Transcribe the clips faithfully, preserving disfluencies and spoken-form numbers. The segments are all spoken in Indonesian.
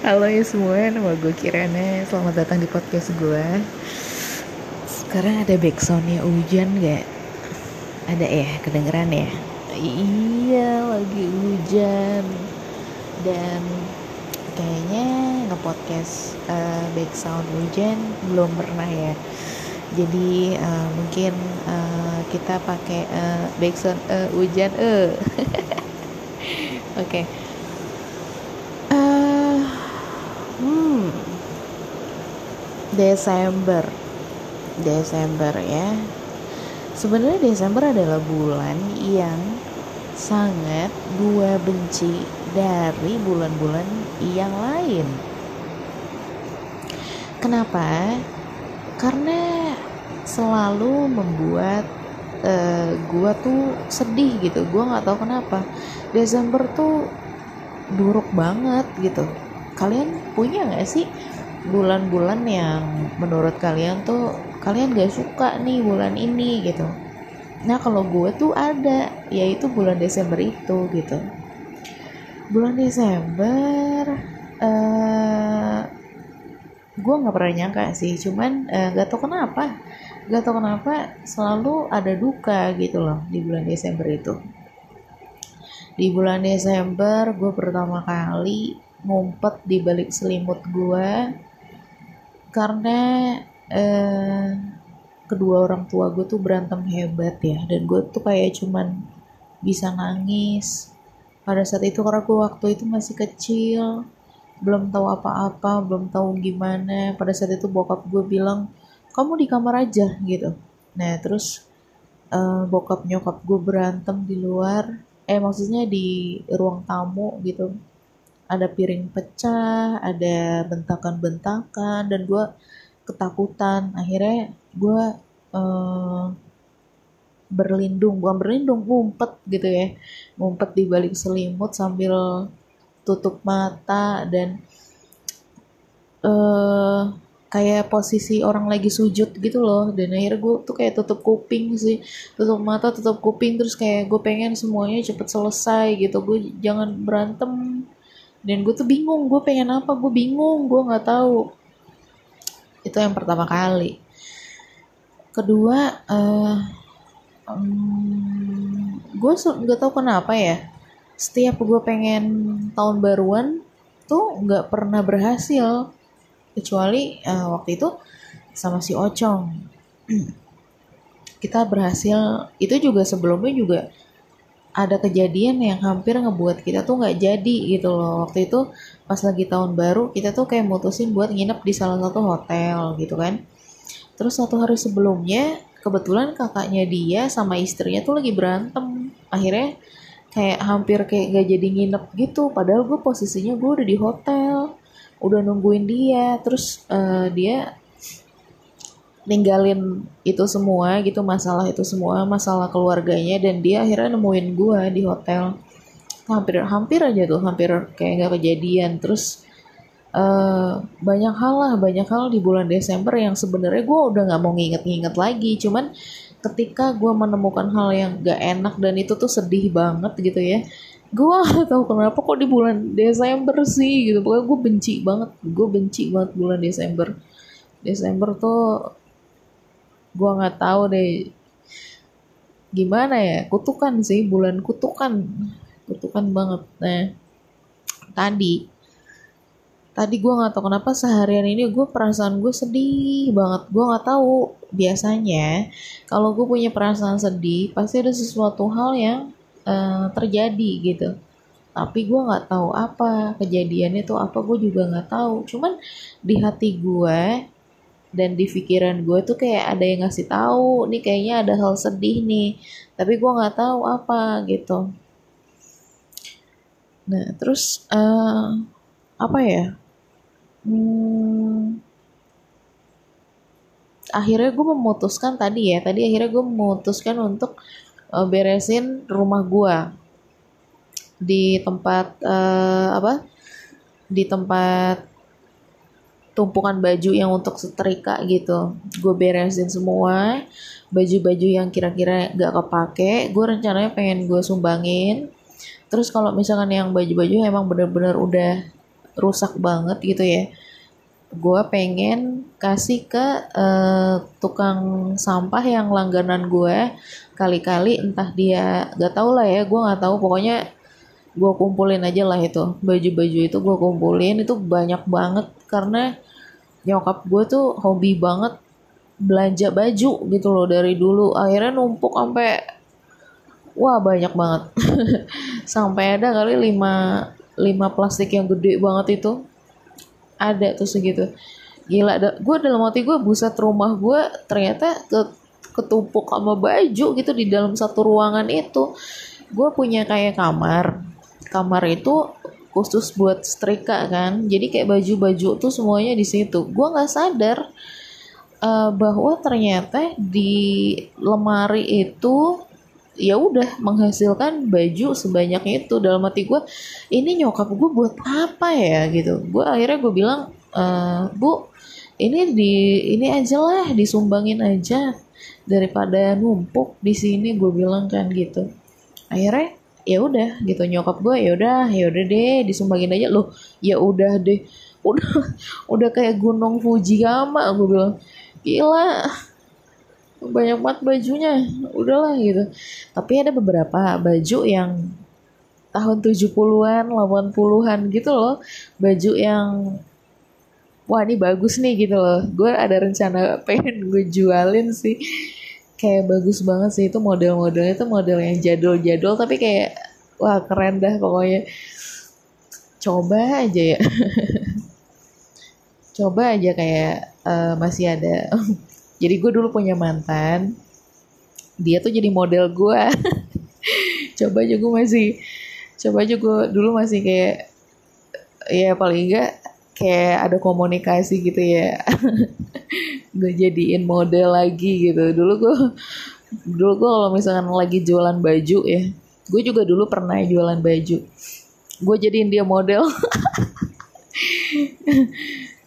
Halo ya semua, nama gue Kirane. Selamat datang di podcast gue. Sekarang ada backsoundnya hujan gak? Ada ya, kedengeran ya? Iya, lagi hujan. Dan kayaknya nge-podcast uh, backsound hujan belum pernah ya. Jadi uh, mungkin uh, kita pakai uh, backsound uh, hujan uh. Oke okay. Hmm, Desember, Desember ya. Sebenarnya Desember adalah bulan yang sangat gua benci dari bulan-bulan yang lain. Kenapa? Karena selalu membuat uh, gua tuh sedih gitu. Gua nggak tahu kenapa. Desember tuh buruk banget gitu. Kalian punya gak sih bulan-bulan yang menurut kalian tuh kalian gak suka nih bulan ini gitu? Nah kalau gue tuh ada, yaitu bulan Desember itu gitu. Bulan Desember uh, gue gak pernah nyangka sih, cuman uh, gak tau kenapa gak tau kenapa selalu ada duka gitu loh di bulan Desember itu. Di bulan Desember gue pertama kali ngumpet di balik selimut gue karena eh, kedua orang tua gue tuh berantem hebat ya, dan gue tuh kayak cuman bisa nangis pada saat itu karena gue waktu itu masih kecil, belum tahu apa-apa, belum tahu gimana. Pada saat itu bokap gue bilang kamu di kamar aja gitu. Nah terus eh, bokap nyokap gue berantem di luar, eh maksudnya di ruang tamu gitu. Ada piring pecah, ada bentakan-bentakan, dan gue ketakutan. Akhirnya gue eh, berlindung, bukan berlindung, ngumpet gitu ya. Ngumpet di balik selimut sambil tutup mata dan eh, kayak posisi orang lagi sujud gitu loh. Dan akhirnya gue tuh kayak tutup kuping sih, tutup mata, tutup kuping, terus kayak gue pengen semuanya cepet selesai gitu. Gue jangan berantem. Dan gue tuh bingung, gue pengen apa, gue bingung, gue gak tahu. Itu yang pertama kali. Kedua, uh, um, gue gak tahu kenapa ya, setiap gue pengen tahun baruan tuh gak pernah berhasil. Kecuali uh, waktu itu sama si Ocong. Kita berhasil, itu juga sebelumnya juga ada kejadian yang hampir ngebuat kita tuh gak jadi gitu loh. Waktu itu pas lagi tahun baru, kita tuh kayak mutusin buat nginep di salah satu hotel gitu kan. Terus satu hari sebelumnya, kebetulan kakaknya dia sama istrinya tuh lagi berantem. Akhirnya kayak hampir kayak gak jadi nginep gitu. Padahal gue posisinya gue udah di hotel, udah nungguin dia. Terus uh, dia ninggalin itu semua gitu, masalah itu semua, masalah keluarganya, dan dia akhirnya nemuin gue di hotel. Hampir-hampir aja tuh, hampir kayak gak kejadian. Terus uh, banyak hal lah, banyak hal di bulan Desember yang sebenarnya gue udah gak mau nginget-nginget lagi. Cuman ketika gue menemukan hal yang gak enak dan itu tuh sedih banget gitu ya, gue gak tau kenapa kok di bulan Desember sih gitu. Pokoknya gue benci banget, gue benci banget bulan Desember. Desember tuh gue nggak tahu deh gimana ya, kutukan sih, bulan kutukan, kutukan banget. Nah tadi tadi gue nggak tahu kenapa seharian ini gue perasaan gue sedih banget. Gue nggak tahu, biasanya kalau gue punya perasaan sedih pasti ada sesuatu hal yang uh, terjadi gitu, tapi gue nggak tahu apa kejadiannya tuh apa, gue juga nggak tahu. Cuman di hati gue dan di pikiran gue tuh kayak ada yang ngasih tahu, nih kayaknya ada hal sedih nih, tapi gue nggak tahu apa gitu. Nah terus uh, apa ya? Hmm, akhirnya gue memutuskan tadi ya, tadi akhirnya gue memutuskan untuk uh, beresin rumah gue di tempat uh, apa? Di tempat tumpukan baju yang untuk setrika gitu. Gue beresin semua baju-baju yang kira-kira gak kepake. Gue rencananya pengen gue sumbangin. Terus kalau misalkan yang baju-baju emang bener-bener udah rusak banget gitu ya. Gue pengen kasih ke uh, tukang sampah yang langganan gue, kali-kali entah dia gak tau lah ya, gue gak tahu, pokoknya gue kumpulin aja lah itu baju-baju itu, gue kumpulin itu banyak banget karena nyokap gue tuh hobi banget belanja baju gitu loh dari dulu, akhirnya numpuk sampai wah banyak banget sampai ada kali lima lima plastik yang gede banget itu ada tuh segitu. Gila, da- gue dalam hati gue buset, rumah gue ternyata ke- ketumpuk sama baju gitu di dalam satu ruangan itu. Gue punya kayak kamar, kamar itu khusus buat setrika kan, jadi kayak baju-baju tuh semuanya di situ. Gue nggak sadar uh, bahwa ternyata di lemari itu ya udah menghasilkan baju sebanyaknya itu. Dalam hati gue, ini nyokap gue buat apa ya gitu. Gue akhirnya gue bilang, e, bu ini di ini aja lah, disumbangin aja daripada numpuk di sini, gue bilang kan gitu. Akhirnya ya udah gitu, nyokap gue ya udah ya udah deh disumbangin aja loh, ya udah deh udah udah kayak gunung Fujiyama gue bilang, gila banyak banget bajunya, udahlah gitu. Tapi ada beberapa baju yang tahun tujuh puluhan, delapan puluhan gitu loh, baju yang wah ini bagus nih gitu loh, gue ada rencana pengen gue jualin sih, kayak bagus banget sih itu model-modelnya, itu model yang jadul-jadul tapi kayak wah keren dah pokoknya, coba aja ya coba aja kayak uh, masih ada Jadi gue dulu punya mantan, dia tuh jadi model gue. Coba aja gue masih, coba aja gue dulu masih kayak, ya paling enggak kayak ada komunikasi gitu ya. Gue jadiin model lagi gitu. Dulu gue, dulu gue kalau misalkan lagi jualan baju ya, gue juga dulu pernah jualan baju. Gue jadiin dia model.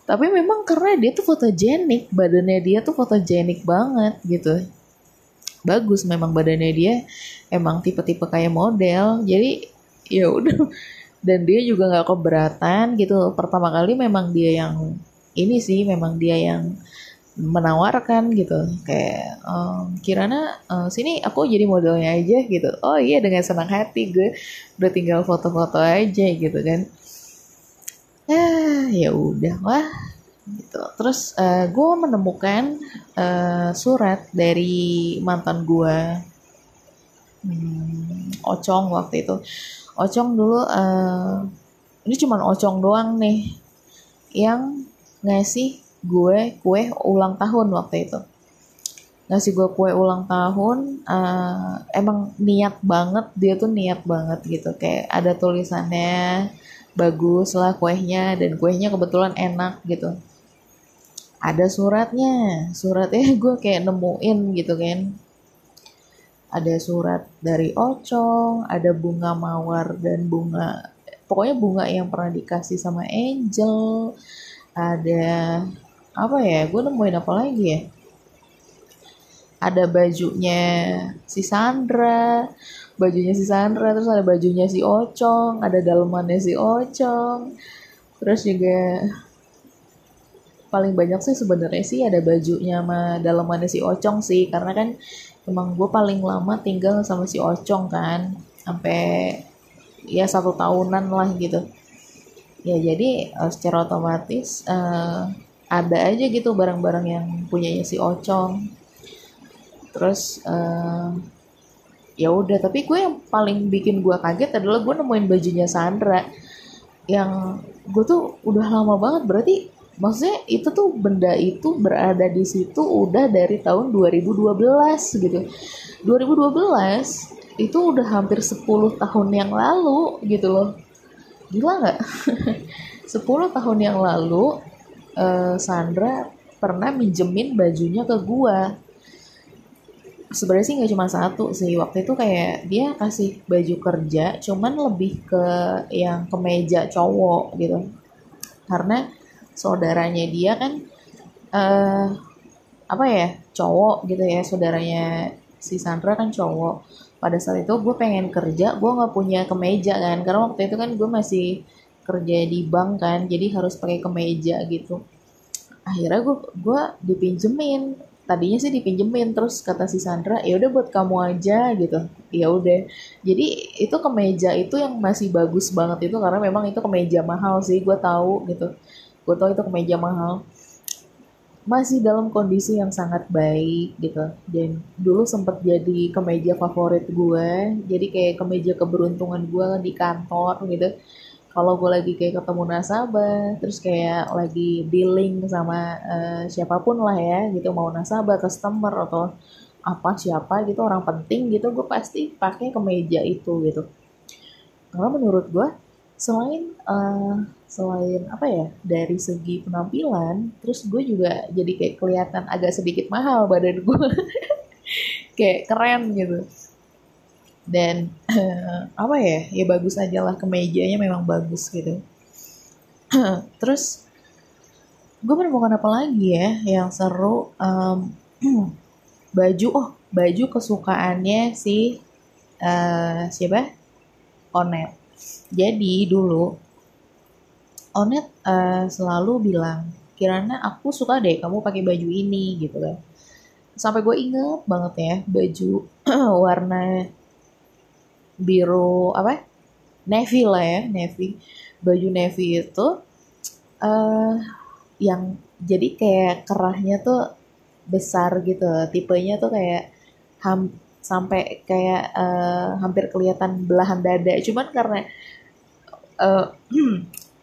Tapi memang karena dia tuh fotogenik, badannya dia tuh fotogenik banget gitu. Bagus memang badannya dia, emang tipe-tipe kayak model. Jadi ya udah, dan dia juga nggak keberatan gitu. Pertama kali memang dia yang ini sih, memang dia yang menawarkan gitu, kayak ehm, Kirana ehm, sini aku jadi modelnya aja gitu. Oh iya, dengan senang hati gue udah tinggal foto-foto aja gitu kan. Ah, ya udah lah gitu. Terus uh, gue menemukan uh, surat dari mantan gue, hmm, Ocong waktu itu. Ocong dulu, uh, ini cuman Ocong doang nih yang ngasih gue kue ulang tahun waktu itu. Ngasih gue kue ulang tahun, uh, emang niat banget, dia tuh niat banget gitu. Kayak ada tulisannya, bagus lah kuenya, dan kuenya kebetulan enak gitu. Ada suratnya, suratnya gue kayak nemuin gitu kan. Ada surat dari Ocong, ada bunga mawar dan bunga, pokoknya bunga yang pernah dikasih sama Angel. Ada apa ya, gue nemuin apa lagi ya. Ada bajunya si Sandra, bajunya si Sandra, terus ada bajunya si Ocong, ada dalemannya si Ocong. Terus juga paling banyak sih sebenarnya sih ada bajunya sama dalemannya si Ocong sih, karena kan emang gue paling lama tinggal sama si Ocong kan, sampai ya satu tahunan lah gitu. Ya jadi secara otomatis uh, ada aja gitu barang-barang yang punyanya si Ocong. Terus uh, ya udah, tapi gue yang paling bikin gue kaget adalah gue nemuin bajunya Sandra yang gue tuh udah lama banget, berarti maksudnya itu tuh benda itu berada di situ udah dari tahun dua ribu dua belas gitu. dua ribu dua belas itu udah hampir sepuluh tahun yang lalu gitu loh. Gila nggak? sepuluh tahun yang lalu uh, Sandra pernah minjemin bajunya ke gue. Sebenarnya sih nggak cuma satu sih, waktu itu kayak dia kasih baju kerja cuman lebih ke yang kemeja cowok gitu, karena saudaranya dia kan uh, apa ya cowok gitu ya, saudaranya si Sandra kan cowok. Pada saat itu gue pengen kerja, gue nggak punya kemeja kan, karena waktu itu kan gue masih kerja di bank kan, jadi harus pakai kemeja gitu. Akhirnya gue gue dipinjemin, tadinya sih dipinjemin, terus kata si Sandra ya udah buat kamu aja gitu. Ya udah, jadi itu kemeja itu yang masih bagus banget itu, karena memang itu kemeja mahal sih, gue tahu gitu, gue tahu itu kemeja mahal, masih dalam kondisi yang sangat baik gitu. Dan dulu sempat jadi kemeja favorit gue, jadi kayak kemeja keberuntungan gue di kantor gitu. Kalau gue lagi kayak ketemu nasabah, terus kayak lagi dealing sama uh, siapapun lah ya gitu, mau nasabah, customer atau apa siapa gitu, orang penting gitu, gue pasti pakai kemeja itu gitu. Karena menurut gue selain uh, selain apa ya, dari segi penampilan, terus gue juga jadi kayak kelihatan agak sedikit mahal badan gue kayak keren gitu. Dan uh, apa ya, ya bagus aja lah, kemejanya memang bagus gitu. Terus gue menemukan apa lagi ya yang seru, um, baju oh baju kesukaannya si uh, siapa Onet. Jadi dulu Onet uh, selalu bilang, Kirana aku suka deh kamu pakai baju ini gitu kan. Sampai gue inget banget ya, baju warna biru apa? Navy lah ya, navy. Baju navy itu uh, yang jadi kayak kerahnya tuh besar gitu, tipenya tuh kayak ham, sampai kayak uh, hampir kelihatan belahan dada. Cuman karena uh,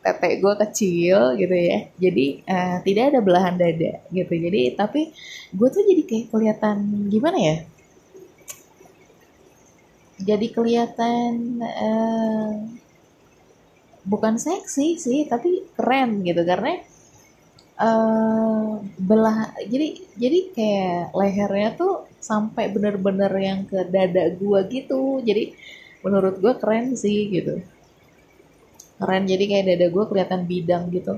tete gue kecil gitu ya, jadi uh, tidak ada belahan dada gitu. Jadi tapi gue tuh jadi kayak kelihatan gimana ya, jadi kelihatan uh, bukan seksi sih, tapi keren gitu. Karena uh, belah jadi jadi kayak lehernya tuh sampai bener-bener yang ke dada gue gitu. Jadi menurut gue keren sih gitu, keren. Jadi kayak dada gue kelihatan bidang gitu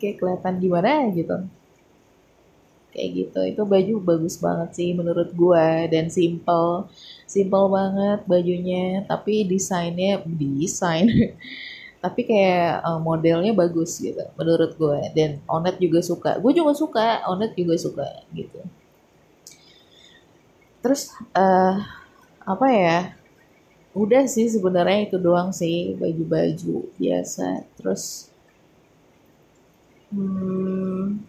kayak kelihatan gimana gitu, kayak gitu. Itu baju bagus banget sih menurut gue, dan simple simple banget bajunya, tapi desainnya desain tapi kayak uh, modelnya bagus gitu menurut gue. Dan Onet juga suka, gue juga suka, Onet juga suka gitu. Terus uh, apa ya, udah sih sebenarnya itu doang sih, baju-baju biasa. Terus hmm,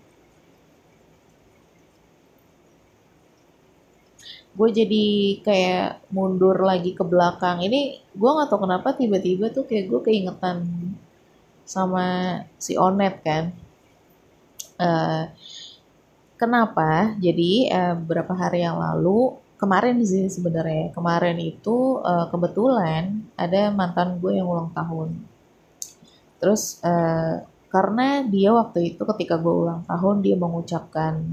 gue jadi kayak mundur lagi ke belakang. Ini gue nggak tahu kenapa tiba-tiba tuh kayak gue keingetan sama si Onet kan. Uh, kenapa? Jadi uh, beberapa hari yang lalu, kemarin sih sebenarnya, kemarin itu uh, kebetulan ada mantan gue yang ulang tahun. Terus uh, karena dia waktu itu ketika gue ulang tahun dia mengucapkan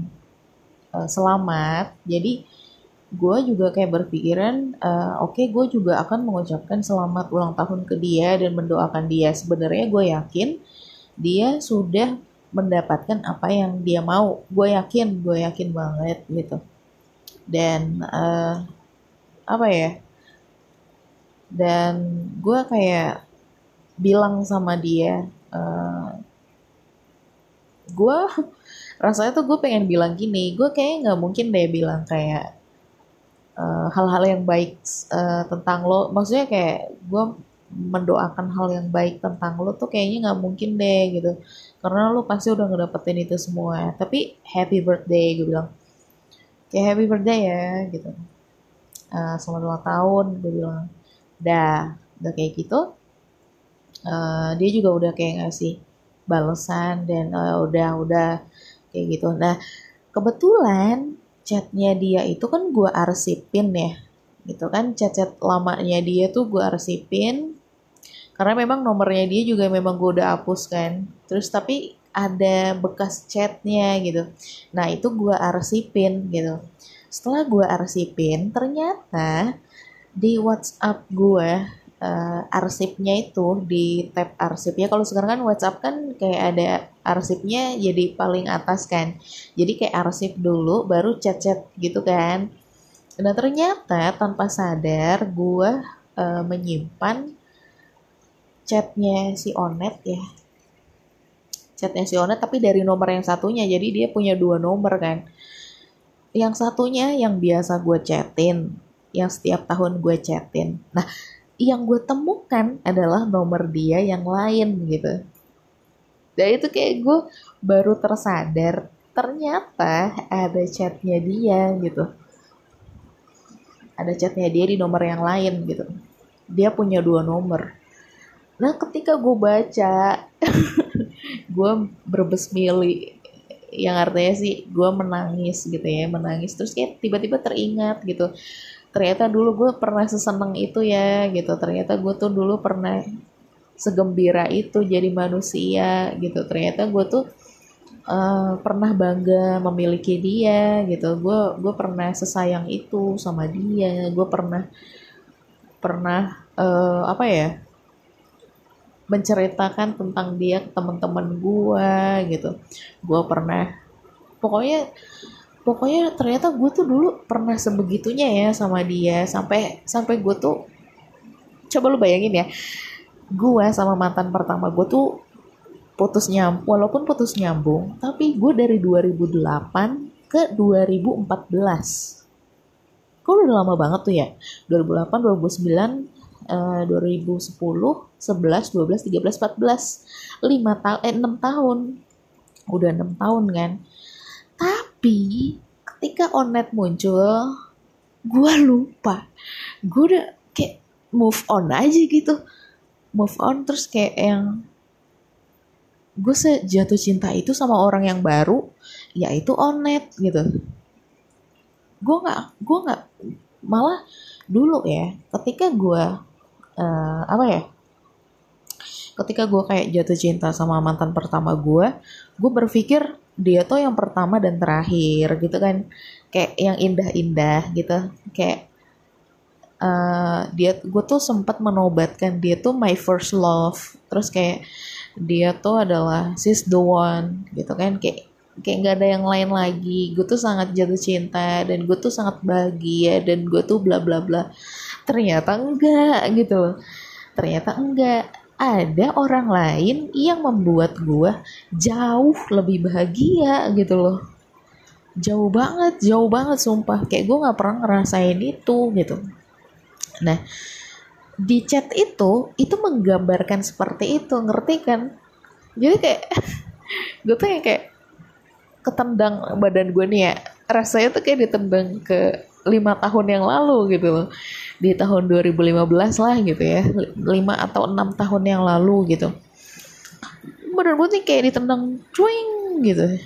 uh, selamat, jadi gue juga kayak berpikiran uh, oke okay, gue juga akan mengucapkan selamat ulang tahun ke dia dan mendoakan dia. Sebenarnya gue yakin dia sudah mendapatkan apa yang dia mau, gue yakin, gue yakin banget gitu. Dan uh, apa ya, dan gue kayak bilang sama dia, uh, gue rasanya tuh gue pengen bilang gini, gue kayaknya nggak mungkin deh bilang kayak uh, hal-hal yang baik uh, tentang lo, maksudnya kayak gue mendoakan hal yang baik tentang lo tuh kayaknya nggak mungkin deh gitu, karena lo pasti udah ngedapetin itu semua. Tapi happy birthday, gue bilang kayak happy birthday ya gitu, uh, selamat ulang tahun gue bilang. Dah udah kayak gitu, uh, dia juga udah kayak ngasih balasan dan uh, udah udah kayak gitu. Nah kebetulan chatnya dia itu kan gue arsipin ya gitu kan, chat-chat lamanya dia tuh gue arsipin karena memang nomornya dia juga memang gue udah hapus kan. Terus tapi ada bekas chatnya gitu. Nah itu gue arsipin gitu. Setelah gue arsipin, ternyata di WhatsApp gue uh, arsipnya itu di tab arsipnya. Kalau sekarang kan WhatsApp kan kayak ada arsipnya jadi paling atas kan. Jadi kayak arsip dulu, baru chat-chat gitu kan. Nah ternyata tanpa sadar gue uh, menyimpan chatnya si Onet ya, chatnya si Onet tapi dari nomor yang satunya, jadi dia punya dua nomor kan. Yang satunya yang biasa gue chatin, yang setiap tahun gue chatin. Nah, yang gue temukan adalah nomor dia yang lain gitu. Dan itu kayak gue baru tersadar, ternyata ada chatnya dia gitu. Ada chatnya dia di nomor yang lain gitu. Dia punya dua nomor. Nah, ketika gue baca, gue berbesmili. Yang artinya sih gue menangis gitu ya, menangis. Terus kayak tiba-tiba teringat gitu. Ternyata dulu gue pernah seseneng itu ya gitu. Ternyata gue tuh dulu pernah segembira itu jadi manusia gitu. Ternyata gue tuh uh, pernah bangga memiliki dia gitu. Gue gue pernah sesayang itu sama dia. Gue pernah pernah uh, apa ya? menceritakan tentang dia ke teman-teman gue gitu. Gue pernah pokoknya Pokoknya ternyata gue tuh dulu pernah sebegitunya ya sama dia. Sampai sampai gue tuh, coba lu bayangin ya, gue sama mantan pertama gue tuh putus nyambung. Walaupun putus nyambung, tapi gue dari dua ribu delapan ke dua ribu empat belas. Kok udah lama banget tuh ya, dua ribu delapan, dua ribu sembilan, dua ribu sepuluh, sebelas, dua belas, tiga belas, empat belas, lima ta- eh, enam tahun. Udah enam tahun kan. Tapi ketika Onet muncul, gue lupa. Gue udah kayak move on aja gitu. Move on terus kayak yang... gue sejatuh cinta itu sama orang yang baru, yaitu Onet gitu. Gue gak... Gue gak... Malah dulu ya, ketika gue... Uh, apa ya? Ketika gue kayak jatuh cinta sama mantan pertama gue, gue berpikir... dia tuh yang pertama dan terakhir gitu kan, kayak yang indah-indah gitu, kayak uh, dia, gue tuh sempat menobatkan dia tuh my first love, terus kayak dia tuh adalah she's the one gitu kan, kayak kayak nggak ada yang lain lagi, gue tuh sangat jatuh cinta dan gue tuh sangat bahagia dan gue tuh bla bla bla. Ternyata enggak gitu loh, ternyata enggak. Ada orang lain yang membuat gue jauh lebih bahagia gitu loh. Jauh banget, jauh banget sumpah. Kayak gue gak pernah ngerasain itu gitu. Nah, di chat itu, itu menggambarkan seperti itu, ngerti kan? Jadi kayak, gue tuh yang kayak ketendang badan gue nih ya. Rasanya tuh kayak ditendang ke lima tahun yang lalu gitu loh. Di tahun dua ribu lima belas lah gitu ya, lima atau enam tahun yang lalu gitu. Bener-bener kayak ditendang cuing gitu.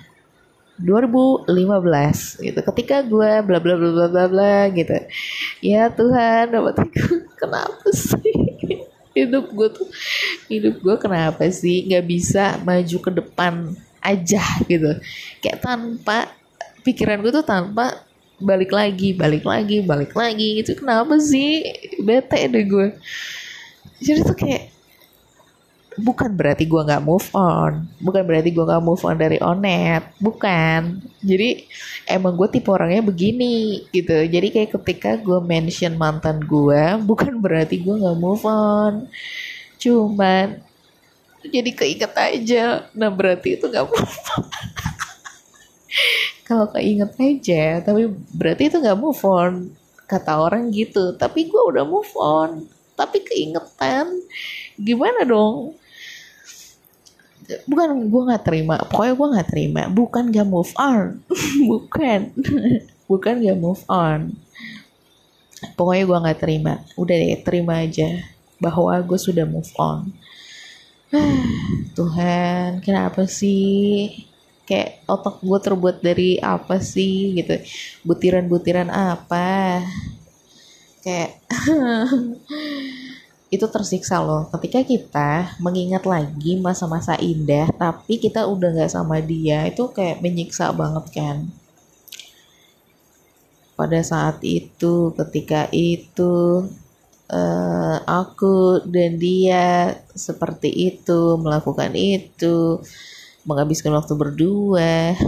dua ribu lima belas gitu. Ketika gue bla bla bla bla bla bla gitu. Ya Tuhan, dapat gue kenapa sih? Hidup gue tuh, hidup gue kenapa sih nggak bisa maju ke depan aja gitu. Kayak tanpa, pikiran gue tuh tanpa balik lagi, balik lagi, balik lagi gitu. Kenapa sih? Bete deh gue. Jadi tuh kayak, bukan berarti gue gak move on, bukan berarti gue gak move on dari Onet, bukan. Jadi emang gue tipe orangnya begini gitu. Jadi kayak ketika gue mention mantan gue, bukan berarti gue gak move on, cuman jadi keikat aja. Nah, berarti itu gak move on. Kalau keinget aja, tapi berarti itu gak move on, kata orang gitu. Tapi gue udah move on, tapi keingetan. Gimana dong? Bukan gue gak terima, pokoknya gue gak terima. Bukan gak move on. Bukan. Bukan gak move on. Pokoknya gue gak terima. Udah deh, terima aja bahwa gue sudah move on. Tuhan, kenapa sih? Kayak otak gue terbuat dari apa sih gitu, butiran-butiran apa, kayak itu tersiksa loh ketika kita mengingat lagi masa-masa indah tapi kita udah nggak sama dia. Itu kayak menyiksa banget kan pada saat itu, ketika itu uh, aku dan dia seperti itu, melakukan itu, menghabiskan waktu berdua.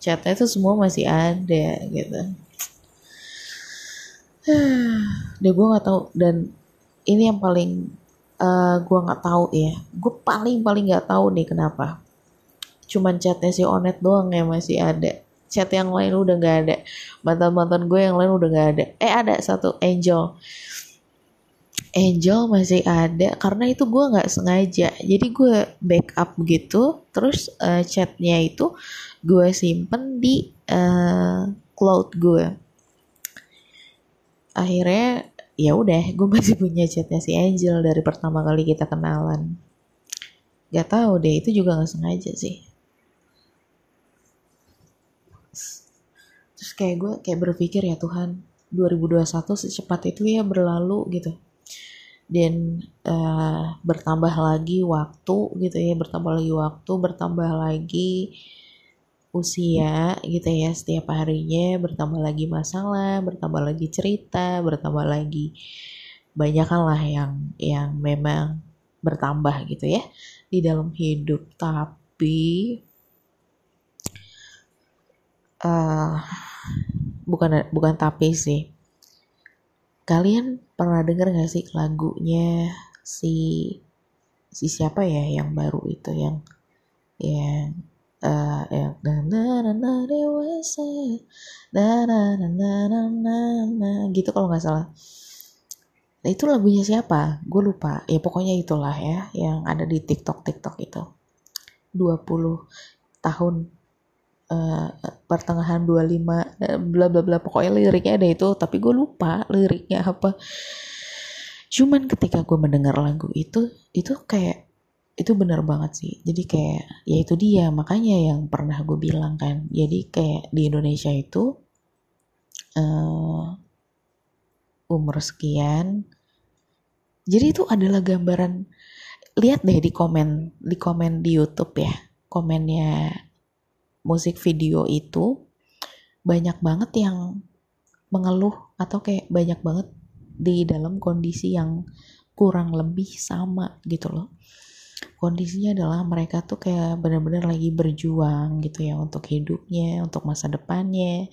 Chatnya itu semua masih ada gitu. Udah gue gak tahu. Dan ini yang paling uh, gue nggak tahu ya, gue paling paling nggak tahu nih kenapa. Cuman chatnya si Onet doang yang masih ada. Chat yang lain udah nggak ada. Mantan-mantan gue yang lain udah nggak ada. Eh ada satu Angel. Angel masih ada karena itu gue nggak sengaja, jadi gue backup gitu, terus uh, chatnya itu gue simpen di uh, cloud gue. Akhirnya ya udah, gue masih punya chatnya si Angel dari pertama kali kita kenalan. Gak tahu deh, itu juga nggak sengaja sih. Terus kayak gue kayak berpikir, ya Tuhan, dua ribu dua puluh satu secepat itu ya berlalu gitu. Dan uh, bertambah lagi waktu gitu ya, bertambah lagi waktu, bertambah lagi usia gitu ya, setiap harinya bertambah lagi masalah, bertambah lagi cerita, bertambah lagi banyak lah yang yang memang bertambah gitu ya di dalam hidup. Tapi uh, bukan bukan tapi sih. Kalian pernah dengar gak sih lagunya si si siapa ya yang baru itu, yang yang eh yang nana dewasa nana gitu kalau nggak salah. Nah, itu lagunya siapa? Gue lupa. Ya pokoknya itulah ya yang ada di TikTok TikTok itu. dua puluh tahun Uh, pertengahan dua puluh lima bla bla bla, pokoknya liriknya ada itu, tapi gue lupa liriknya apa. Cuman ketika gue mendengar lagu itu, itu kayak itu benar banget sih. Jadi kayak ya itu dia, makanya yang pernah gue bilang kan. Jadi kayak di Indonesia itu uh, umur sekian. Jadi itu adalah gambaran. Lihat deh di komen, di komen di YouTube ya, komennya musik video itu banyak banget yang mengeluh atau kayak banyak banget di dalam kondisi yang kurang lebih sama gitu loh. Kondisinya adalah mereka tuh kayak benar-benar lagi berjuang gitu ya untuk hidupnya, untuk masa depannya,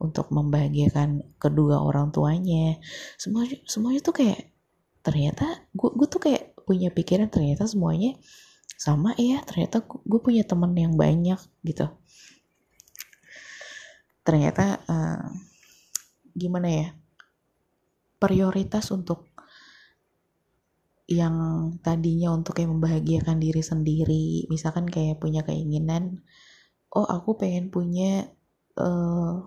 untuk membahagiakan kedua orang tuanya. Semuanya semuanya tuh kayak ternyata gue gue tuh kayak punya pikiran ternyata semuanya sama ya, ternyata gue punya teman yang banyak gitu. Ternyata uh, gimana ya, prioritas untuk yang tadinya untuk kayak membahagiakan diri sendiri, misalkan kayak punya keinginan, oh aku pengen punya uh,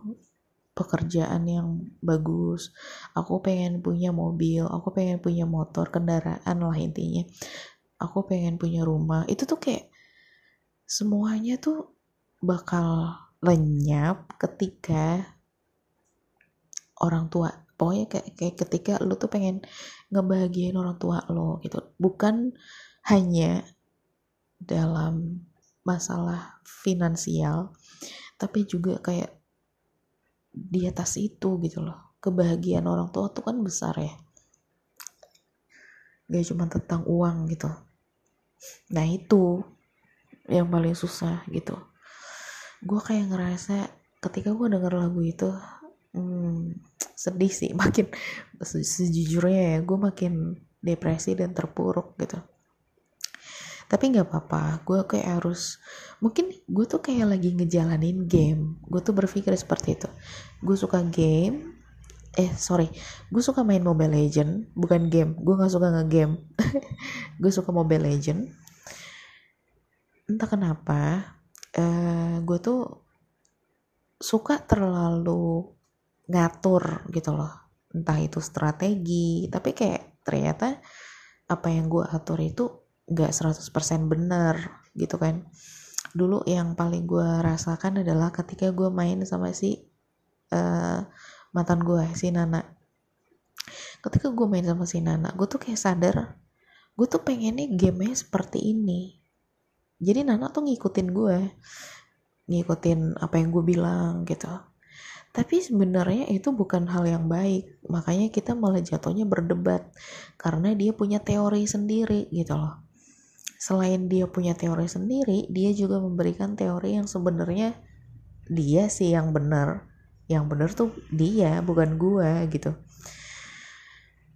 pekerjaan yang bagus, aku pengen punya mobil, aku pengen punya motor, kendaraan lah intinya, aku pengen punya rumah, itu tuh kayak semuanya tuh bakal lenyap ketika orang tua. Pokoknya kayak, kayak ketika lu tuh pengen ngebahagiain orang tua lo gitu. Bukan hanya dalam masalah finansial, tapi juga kayak di atas itu gitu loh. Kebahagiaan orang tua tuh kan besar ya. Gak cuma tentang uang gitu. Nah itu yang paling susah gitu. Gue kayak ngerasa ketika gue denger lagu itu, hmm, sedih sih, makin se- sejujurnya ya gue makin depresi dan terpuruk gitu. Tapi nggak apa-apa, gue kayak harus, mungkin gue tuh kayak lagi ngejalanin game. Gue tuh berpikir seperti itu. Gue suka game. Eh sorry, gue suka main Mobile Legend, bukan game. Gue nggak suka nge-game. Gue suka Mobile Legend. Entah kenapa, uh, gue tuh suka terlalu ngatur gitu loh. Entah itu strategi, tapi kayak ternyata apa yang gue atur itu nggak seratus persen benar gitu kan. Dulu yang paling gue rasakan adalah ketika gue main sama si uh, mantan gue, si Nana. Ketika gue main sama si Nana, gue tuh kayak sadar, gue tuh pengennya gamenya seperti ini. Jadi Nana tuh ngikutin gue, ngikutin apa yang gue bilang gitu. Tapi sebenarnya itu bukan hal yang baik. Makanya kita malah jatuhnya berdebat, karena dia punya teori sendiri gitu loh. Selain dia punya teori sendiri, dia juga memberikan teori yang sebenarnya dia sih yang benar. Yang bener tuh dia, bukan gue gitu.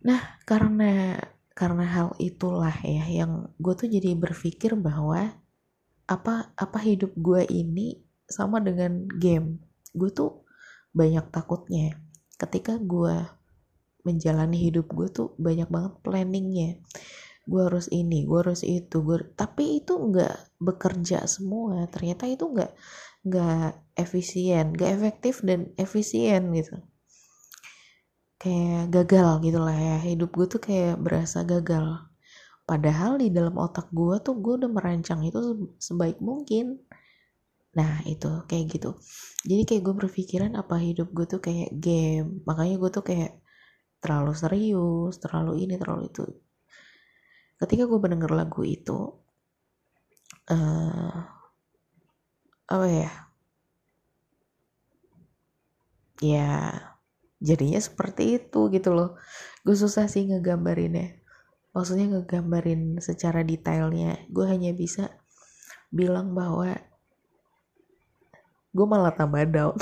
Nah, karena karena hal itulah ya yang gue tuh jadi berpikir bahwa apa apa hidup gue ini sama dengan game. Gue tuh banyak takutnya ketika gue menjalani hidup gue tuh banyak banget planningnya. Gue harus ini, gue harus itu, gue... tapi itu nggak bekerja semua. Ternyata itu nggak nggak efisien, nggak efektif dan efisien gitu. Kayak gagal gitu lah ya, hidup gue tuh kayak berasa gagal. Padahal di dalam otak gue tuh gue udah merancang itu sebaik mungkin. Nah itu kayak gitu. Jadi kayak gue berpikiran apa hidup gue tuh kayak game. Makanya gue tuh kayak terlalu serius, terlalu ini, terlalu itu. Ketika gue mendengar lagu itu, uh, apa ya? Ya... jadinya seperti itu gitu loh. Gue susah sih ngegambarinnya. Maksudnya ngegambarin secara detailnya. Gue hanya bisa bilang bahwa gue malah tambah down.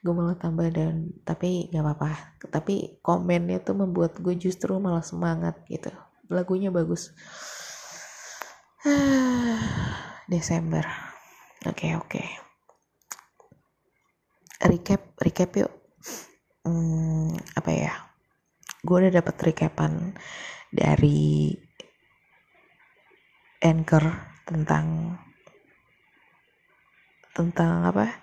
Gue malah tambah down. Tapi gak apa-apa. Tapi komennya tuh membuat gue justru malah semangat gitu. Lagunya bagus. Desember. Oke, oke. Recap, recap yuk. Hmm, apa ya, gue udah dapet recapan dari Anchor tentang tentang apa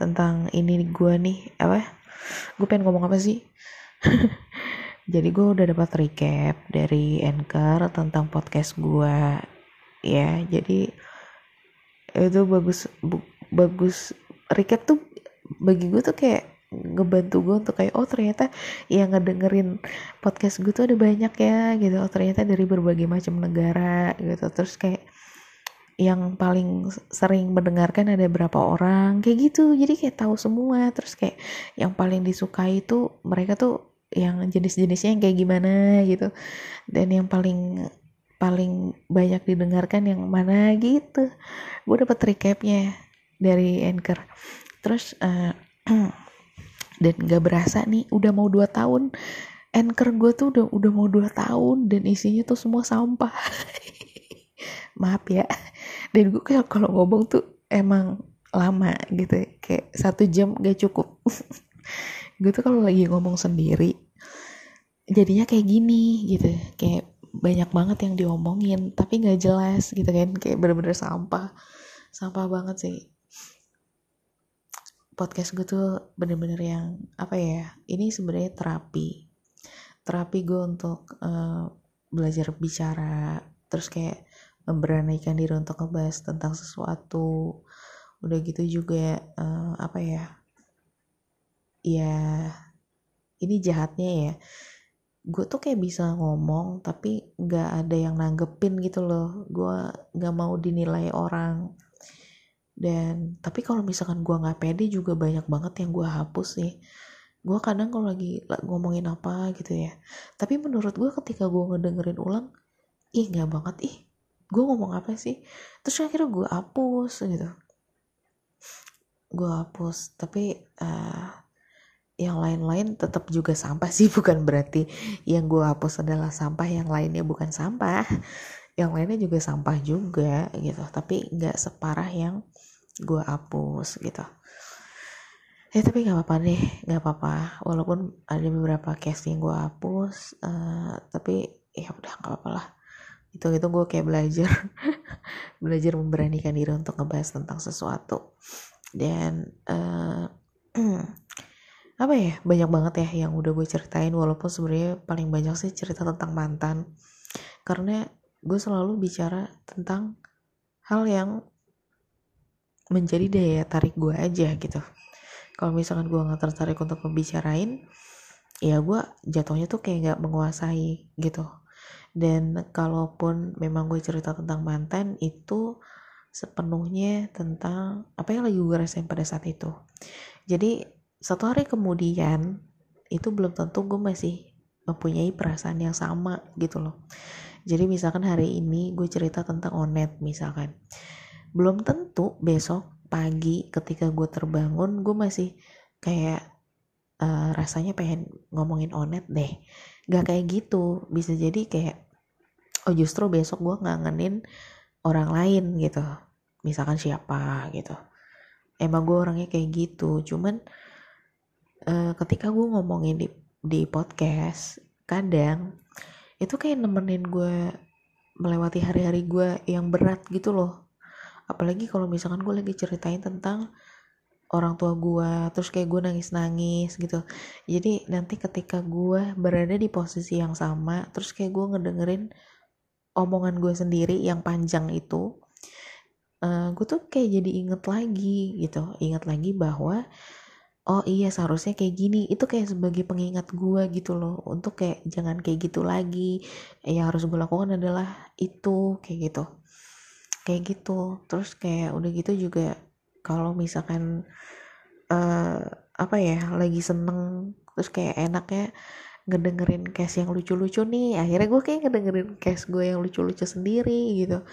tentang ini gue nih apa gue pengen ngomong apa sih jadi gue udah dapet recap dari Anchor tentang podcast gue ya. Jadi itu bagus bu, bagus recap tuh bagi gue tuh kayak ngebantu gue untuk kayak oh ternyata yang ngedengerin podcast gue tuh ada banyak ya gitu. Oh ternyata dari berbagai macam negara gitu. Terus kayak yang paling sering mendengarkan ada berapa orang kayak gitu. Jadi kayak tahu semua. Terus kayak yang paling disukai tuh mereka tuh yang jenis-jenisnya yang kayak gimana gitu. Dan yang paling paling banyak didengarkan yang mana gitu. Gue dapet recapnya dari Anchor. Terus uh, dan gak berasa nih udah mau dua tahun Anchor gue tuh udah udah mau dua tahun dan isinya tuh semua sampah. Maaf ya. Dan gue kayak kalau ngomong tuh emang lama gitu. Kayak satu jam gak cukup. Gue tuh kalau lagi ngomong sendiri jadinya kayak gini gitu. Kayak banyak banget yang diomongin tapi gak jelas gitu kan. Kayak bener-bener sampah. Sampah banget sih. Podcast gue tuh bener-bener yang apa ya, ini sebenarnya terapi terapi gue untuk uh, belajar bicara, terus kayak memberanikan diri untuk ngebahas tentang sesuatu. Udah gitu juga uh, apa ya ya ini jahatnya ya, gue tuh kayak bisa ngomong tapi nggak ada yang nanggepin gitu loh. Gue nggak mau dinilai orang. Dan tapi kalau misalkan gue nggak pede juga banyak banget yang gue hapus sih. Gue kadang kalau lagi ngomongin apa gitu ya, tapi menurut gue ketika gue ngedengerin ulang, ih nggak banget, ih gue ngomong apa sih. Terus akhirnya gue hapus gitu. Gue hapus. Tapi uh, yang lain-lain tetap juga sampah sih. Bukan berarti yang gue hapus adalah sampah, yang lainnya bukan sampah. Yang lainnya juga sampah juga gitu, tapi nggak separah yang gue hapus gitu. Ya tapi nggak apa-apa deh, nggak apa-apa. Walaupun ada beberapa casting gue hapus, uh, tapi ya udah nggak apa-apa lah. Itu itu gue kayak belajar, belajar memberanikan diri untuk ngebahas tentang sesuatu. Dan uh, apa ya, banyak banget ya yang udah gue ceritain. Walaupun sebenarnya paling banyak sih cerita tentang mantan, karena gue selalu bicara tentang hal yang menjadi daya tarik gue aja gitu. Kalau misalkan gue gak tertarik untuk membicarain, ya gue jatuhnya tuh kayak gak menguasai gitu. Dan kalaupun memang gue cerita tentang mantan, itu sepenuhnya tentang apa yang lagi gue rasain pada saat itu. Jadi satu hari kemudian itu belum tentu gue masih mempunyai perasaan yang sama gitu loh. Jadi misalkan hari ini gue cerita tentang Onet misalkan. Belum tentu besok pagi ketika gue terbangun gue masih kayak uh, rasanya pengen ngomongin Onet deh Gak kayak gitu. Bisa jadi kayak, oh justru besok gue ngangenin orang lain gitu. Misalkan siapa gitu. Emang gue orangnya kayak gitu. Cuman uh, ketika gue ngomongin di, di podcast, kadang itu kayak nemenin gue melewati hari-hari gue yang berat gitu loh. Apalagi kalau misalkan gue lagi ceritain tentang orang tua gue, terus kayak gue nangis-nangis gitu. Jadi nanti ketika gue berada di posisi yang sama, terus kayak gue ngedengerin omongan gue sendiri yang panjang itu, uh, gue tuh kayak jadi inget lagi gitu, inget lagi bahwa oh iya seharusnya kayak gini. Itu kayak sebagai pengingat gue gitu loh, untuk kayak jangan kayak gitu lagi. Yang harus gue lakukan adalah itu, kayak gitu, kayak gitu. Terus kayak udah gitu juga kalau misalkan uh, apa ya, lagi seneng terus kayak enaknya ngedengerin case yang lucu-lucu nih, akhirnya gue kayak ngedengerin case gue yang lucu-lucu sendiri gitu.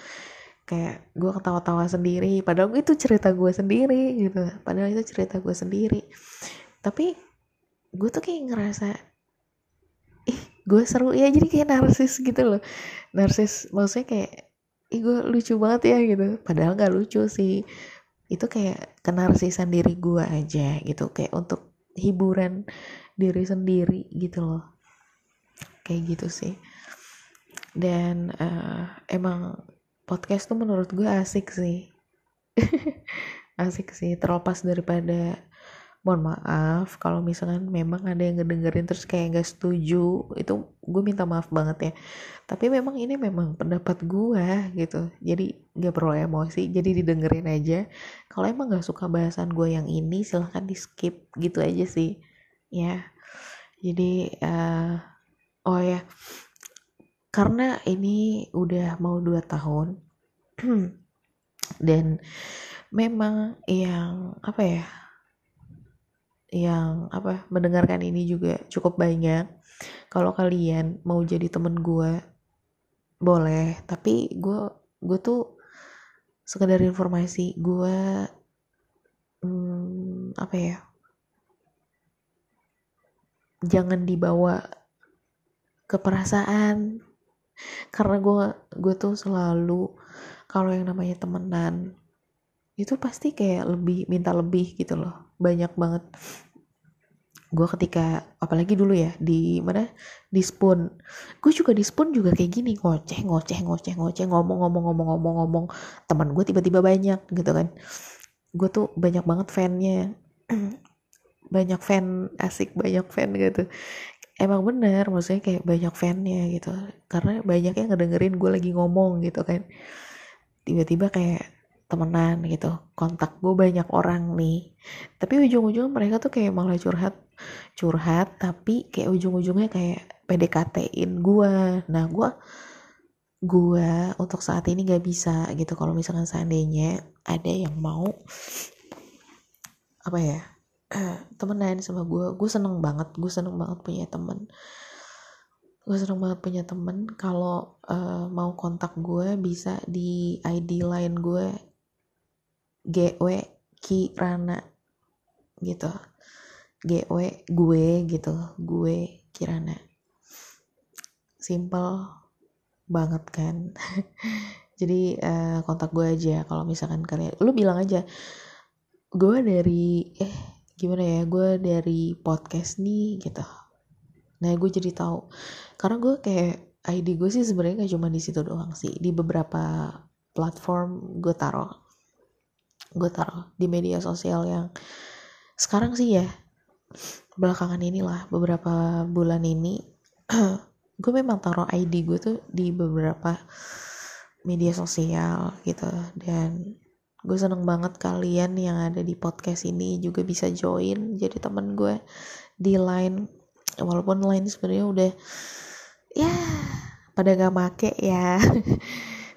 Kayak gue ketawa-tawa sendiri, padahal itu cerita gue sendiri gitu, padahal itu cerita gue sendiri. Tapi gue tuh kayak ngerasa ih gue seru ya, jadi kayak narsis gitu loh. Narsis maksudnya kayak ih gue lucu banget ya gitu, padahal nggak lucu sih. Itu kayak kenarsisan diri gue aja gitu, kayak untuk hiburan diri sendiri gitu loh, kayak gitu sih. Dan uh, emang podcast tuh menurut gue asik sih. Asik sih, terlepas daripada, mohon maaf kalau misalkan memang ada yang ngedengerin terus kayak gak setuju, itu gue minta maaf banget ya. Tapi memang ini memang pendapat gue gitu, jadi gak perlu emosi, jadi didengerin aja. Kalau emang gak suka bahasan gue yang ini, silahkan di skip gitu aja sih ya. Jadi uh, oh ya, karena ini udah mau dua tahun dan memang yang apa ya, yang apa, mendengarkan ini juga cukup banyak. Kalau kalian mau jadi temen gue boleh, tapi gue gue tuh sekedar informasi. Gue hmm, apa ya, jangan dibawa ke perasaan, karena gue gue tuh selalu kalau yang namanya temenan itu pasti kayak lebih, minta lebih gitu loh, banyak banget. Gue ketika, apalagi dulu ya, di mana, di Spoon, gue juga di Spoon juga kayak gini, ngoceh ngoceh ngoceh ngoceh ngomong ngomong ngomong ngomong ngomong teman gue tiba-tiba banyak gitu kan. Gue tuh banyak banget fannya, banyak fan asik, banyak fan gitu. Emang bener, maksudnya kayak banyak fannya gitu, karena banyak yang ngedengerin gue lagi ngomong gitu kan. Tiba-tiba kayak temenan gitu, kontak gue banyak orang nih, tapi ujung-ujungnya mereka tuh kayak malah curhat curhat tapi kayak ujung-ujungnya kayak P D K T-in gue. Nah gue gue untuk saat ini gak bisa gitu. Kalau misalkan seandainya ada yang mau apa ya, temenan sama gue, gue seneng banget, gue seneng banget punya temen. Gue seneng banget punya temen. Kalau uh, mau kontak gue bisa di I D line gue G W Kirana gitu, G W gue gitu, gue Kirana. Simple banget kan. Jadi uh, kontak gue aja. Kalau misalkan kalian, lu bilang aja gue dari eh gimana ya, gue dari podcast nih gitu. Nah gue jadi tahu, karena gue kayak I D gue sih sebenarnya nggak cuma di situ doang sih, di beberapa platform gue taruh, gue taruh di media sosial yang sekarang sih ya, belakangan inilah beberapa bulan ini, gue memang taruh I D gue tuh di beberapa media sosial gitu. Dan gue seneng banget kalian yang ada di podcast ini juga bisa join jadi temen gue di line. Walaupun lain sebenarnya udah ya pada gak make ya,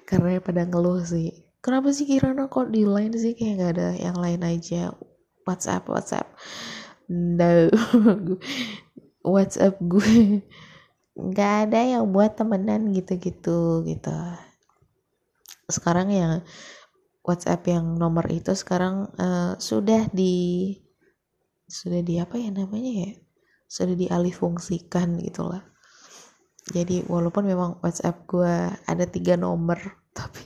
karena pada ngeluh sih, kenapa sih Kirana kok di line sih, kayak gak ada yang lain aja, WhatsApp WhatsApp no WhatsApp gue gak ada yang buat temenan gitu-gitu gitu. Sekarang yang WhatsApp yang nomor itu sekarang uh, sudah di sudah di apa ya namanya ya, sudah dialih fungsikan gitulah. Jadi walaupun memang WhatsApp gue ada tiga nomor, tapi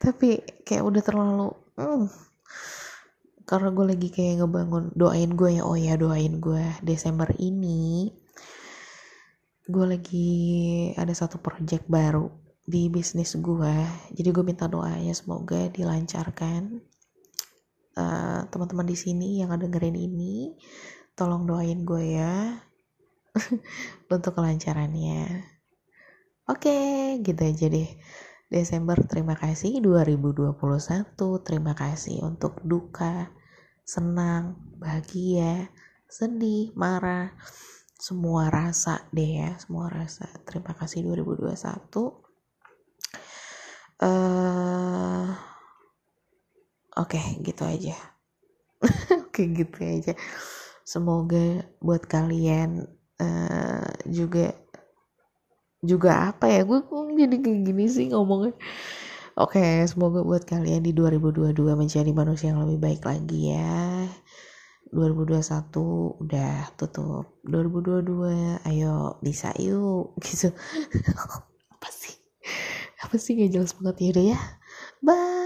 tapi kayak udah terlalu hmm, karena gue lagi kayak ngebangun, doain gue ya, oh ya doain gue Desember ini gue lagi ada satu project baru di bisnis gue, jadi gue minta doanya semoga dilancarkan. Uh, teman-teman di sini yang dengerin ini tolong doain gue ya untuk kelancarannya. Oke, gitu aja deh. Desember terima kasih, dua ribu dua puluh satu terima kasih untuk duka, senang, bahagia, sedih, marah, semua rasa deh ya, semua rasa. Terima kasih dua ribu dua puluh satu. Uh, Oke, gitu aja. Oke, gitu aja. Semoga buat kalian Uh, juga juga apa ya, gue kok jadi kayak gini sih ngomongnya. Oke, okay, semoga buat kalian di dua ribu dua puluh dua menjadi manusia yang lebih baik lagi ya. dua ribu dua puluh satu udah tutup, dua ribu dua puluh dua ayo bisa yuk gitu. apa sih apa sih gak jelas banget. Yaudah ya, bye.